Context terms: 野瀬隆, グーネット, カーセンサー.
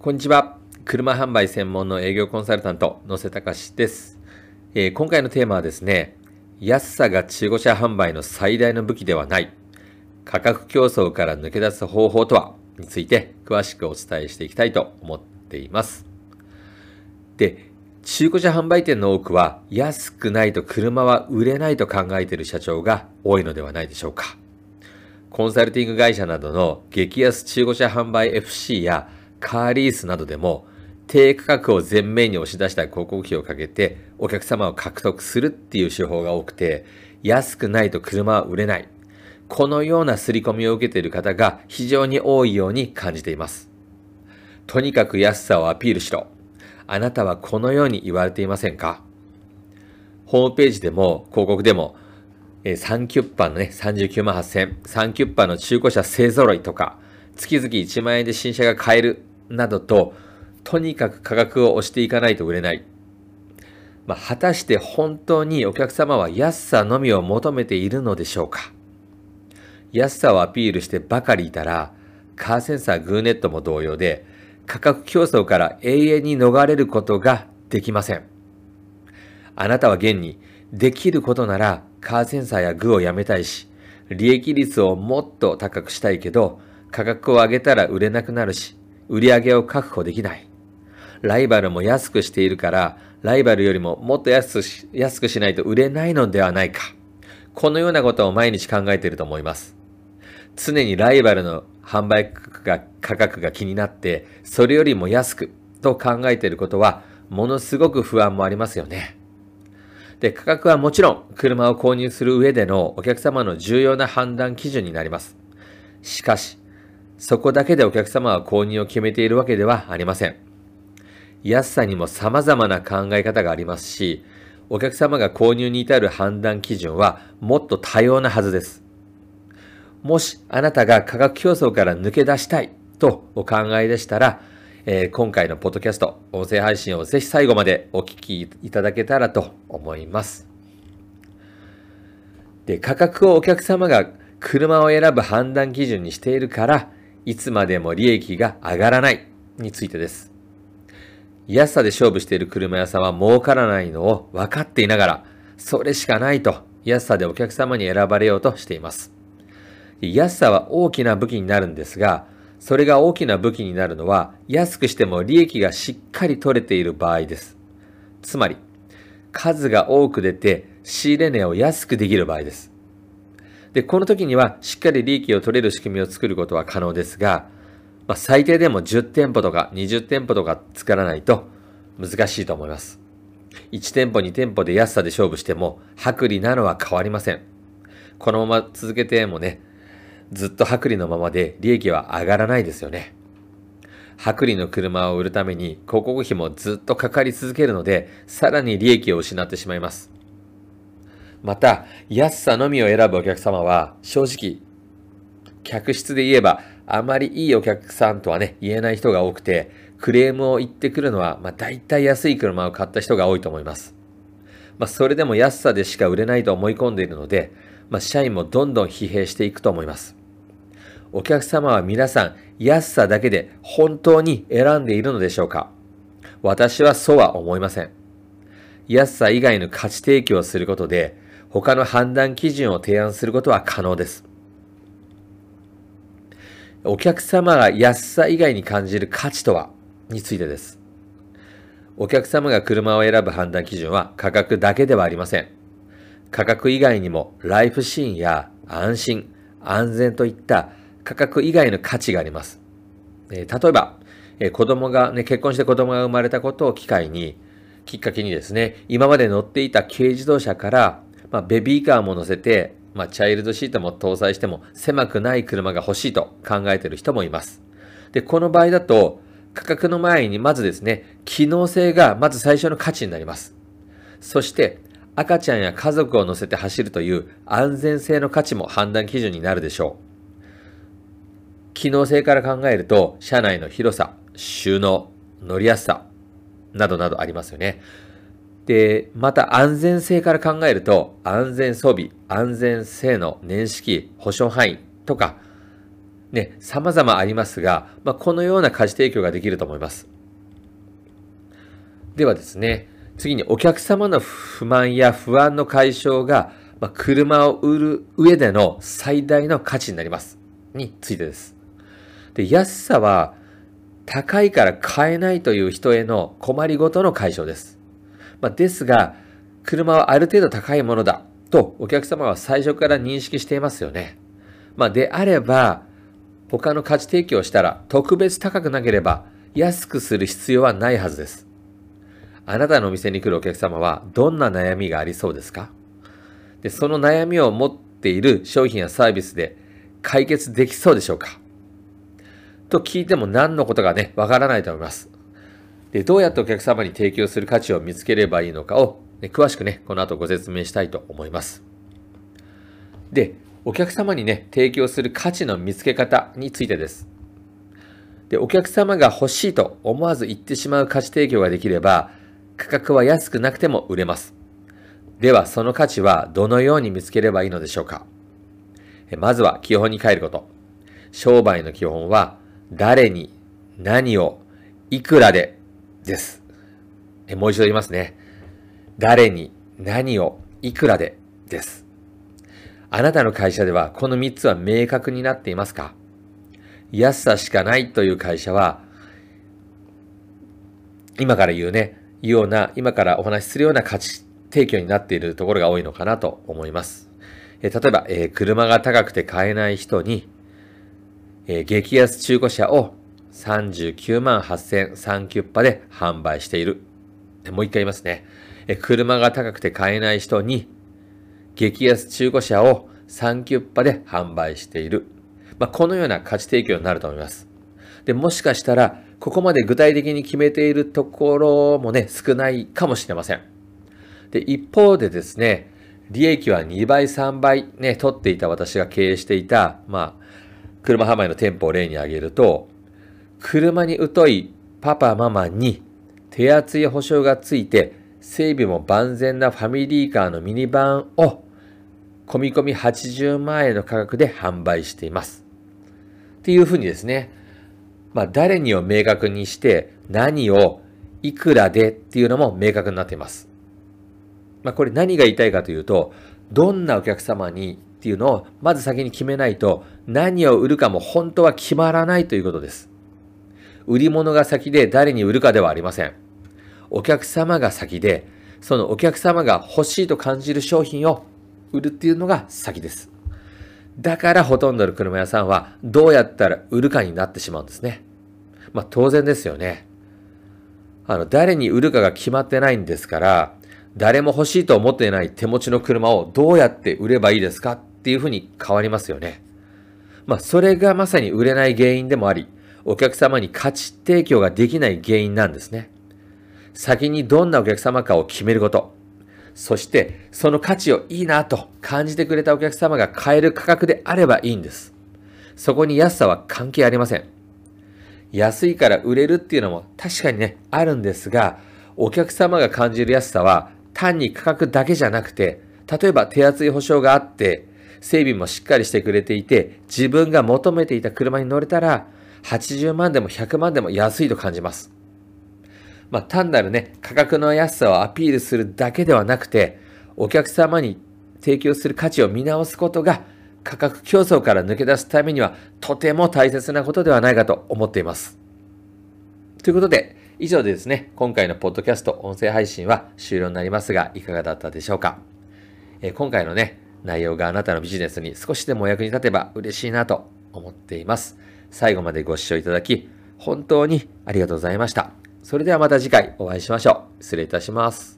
こんにちは。車販売専門の営業コンサルタント、野瀬隆です。今回のテーマはですね、安さが中古車販売の最大の武器ではない、価格競争から抜け出す方法とはについて詳しくお伝えしていきたいと思っています。で、中古車販売店の多くは安くないと車は売れないと考えている社長が多いのではないでしょうか。コンサルティング会社などの激安中古車販売 FC やカーリースなどでも低価格を前面に押し出した広告費をかけてお客様を獲得するっていう手法が多くて、安くないと車は売れない。このような刷り込みを受けている方が非常に多いように感じています。とにかく安さをアピールしろ。あなたはこのように言われていませんか？ホームページでも広告でもサンキュッパのね、39万8000円、サンキュッパの中古車勢揃いとか、月々1万円で新車が買えるなどと、とにかく価格を押していかないと売れない。果たして本当にお客様は安さのみを求めているのでしょうか？安さをアピールしてばかりいたら、カーセンサーグーネットも同様で、価格競争から永遠に逃れることができません。あなたは現に、できることならカーセンサーやグーをやめたいし、利益率をもっと高くしたいけど、価格を上げたら売れなくなるし、売り上げを確保できない。ライバルも安くしているから、ライバルよりももっと安くしないと売れないのではないか。このようなことを毎日考えていると思います。常にライバルの販売価格が気になって、それよりも安くと考えていることは、ものすごく不安もありますよね。で、価格はもちろん車を購入する上でのお客様の重要な判断基準になります。しかし、そこだけでお客様は購入を決めているわけではありません。安さにも様々な考え方がありますし、お客様が購入に至る判断基準はもっと多様なはずです。もしあなたが価格競争から抜け出したいとお考えでしたら、今回のポッドキャスト、音声配信をぜひ最後までお聞きいただけたらと思います。で、価格をお客様が車を選ぶ判断基準にしているから、いつまでも利益が上がらないについてです。安さで勝負している車屋さんは儲からないのを分かっていながら、それしかないと安さでお客様に選ばれようとしています。安さは大きな武器になるんですが、それが大きな武器になるのは、安くしても利益がしっかり取れている場合です。つまり、数が多く出て仕入れ値を安くできる場合です。で、この時にはしっかり利益を取れる仕組みを作ることは可能ですが、最低でも10店舗とか20店舗とか作らないと難しいと思います。1店舗2店舗で安さで勝負しても薄利なのは変わりません。このまま続けてもね、ずっと薄利のままで利益は上がらないですよね。薄利の車を売るために広告費もずっとかかり続けるので、さらに利益を失ってしまいます。また、安さのみを選ぶお客様は、正直、客室で言えばあまりいいお客さんとはね、言えない人が多くて、クレームを言ってくるのは、大体安い車を買った人が多いと思います。それでも安さでしか売れないと思い込んでいるので、社員もどんどん疲弊していくと思います。お客様は皆さん、安さだけで本当に選んでいるのでしょうか？私はそうは思いません。安さ以外の価値提供をすることで、他の判断基準を提案することは可能です。お客様が安さ以外に感じる価値とはについてです。お客様が車を選ぶ判断基準は価格だけではありません。価格以外にもライフシーンや安心、安全といった価格以外の価値があります。例えば、結婚して子供が生まれたことをきっかけにですね、今まで乗っていた軽自動車から、ベビーカーも乗せて、チャイルドシートも搭載しても狭くない車が欲しいと考えている人もいます。で、この場合だと、価格の前にまずですね、機能性がまず最初の価値になります。そして、赤ちゃんや家族を乗せて走るという安全性の価値も判断基準になるでしょう。機能性から考えると、車内の広さ、収納、乗りやすさ、などなどありますよね。で、また安全性から考えると、安全装備、安全性能、年式、保証範囲とか、ね、様々ありますが、このような価値提供ができると思います。ではですね、次にお客様の不満や不安の解消が、車を売る上での最大の価値になります。についてです。で、安さは高いから買えないという人への困りごとの解消です。ですが、車はある程度高いものだとお客様は最初から認識していますよね。であれば、他の価値提供をしたら特別高くなければ安くする必要はないはずです。あなたのお店に来るお客様はどんな悩みがありそうですか？で、その悩みを持っている商品やサービスで解決できそうでしょうか？と聞いても何のことかね、わからないと思います。で、どうやってお客様に提供する価値を見つければいいのかを、詳しくね、この後ご説明したいと思います。で、お客様にね、提供する価値の見つけ方についてです。で、お客様が欲しいと思わず言ってしまう価値提供ができれば、価格は安くなくても売れます。では、その価値はどのように見つければいいのでしょうか。まずは基本に帰ること。商売の基本は、誰に、何を、いくらで、です。もう一度言いますね。誰に、何を、いくらで、です。あなたの会社ではこの3つは明確になっていますか？安さしかないという会社は、今からお話しするような価値提供になっているところが多いのかなと思います。例えば、車が高くて買えない人に、激安中古車を39万8,039パで販売している。もう一回言いますね。車が高くて買えない人に、激安中古車を39パで販売している。このような価値提供になると思います。で、もしかしたら、ここまで具体的に決めているところもね、少ないかもしれません。で、一方でですね、利益は2倍、3倍ね、取っていた私が経営していた、車販売の店舗を例に挙げると、車に疎いパパママに手厚い保証がついて、整備も万全なファミリーカーのミニバンを込み込み80万円の価格で販売しています。っていうふうにですね、誰にを明確にして、何をいくらでっていうのも明確になっています。これ何が言いたいかというと、どんなお客様にっていうのをまず先に決めないと何を売るかも本当は決まらないということです。売り物が先で誰に売るかではありません。お客様が先で、そのお客様が欲しいと感じる商品を売るっていうのが先です。だからほとんどの車屋さんはどうやったら売るかになってしまうんですね。当然ですよね。誰に売るかが決まってないんですから、誰も欲しいと思っていない手持ちの車をどうやって売ればいいですか？っていうふうに変わりますよね。それがまさに売れない原因でもあり、お客様に価値提供ができない原因なんですね。先にどんなお客様かを決めること。そして、その価値をいいなと感じてくれたお客様が買える価格であればいいんです。そこに安さは関係ありません。安いから売れるっていうのも確かにね、あるんですが、お客様が感じる安さは単に価格だけじゃなくて、例えば手厚い保証があって、整備もしっかりしてくれていて、自分が求めていた車に乗れたら、80万でも100万でも安いと感じます。単なるね、価格の安さをアピールするだけではなくて、お客様に提供する価値を見直すことが、価格競争から抜け出すためには、とても大切なことではないかと思っています。ということで、以上でですね、今回のポッドキャスト音声配信は終了になりますが、いかがだったでしょうか。今回のね、内容があなたのビジネスに少しでもお役に立てば嬉しいなと思っています。最後までご視聴いただき、本当にありがとうございました。それではまた次回お会いしましょう。失礼いたします。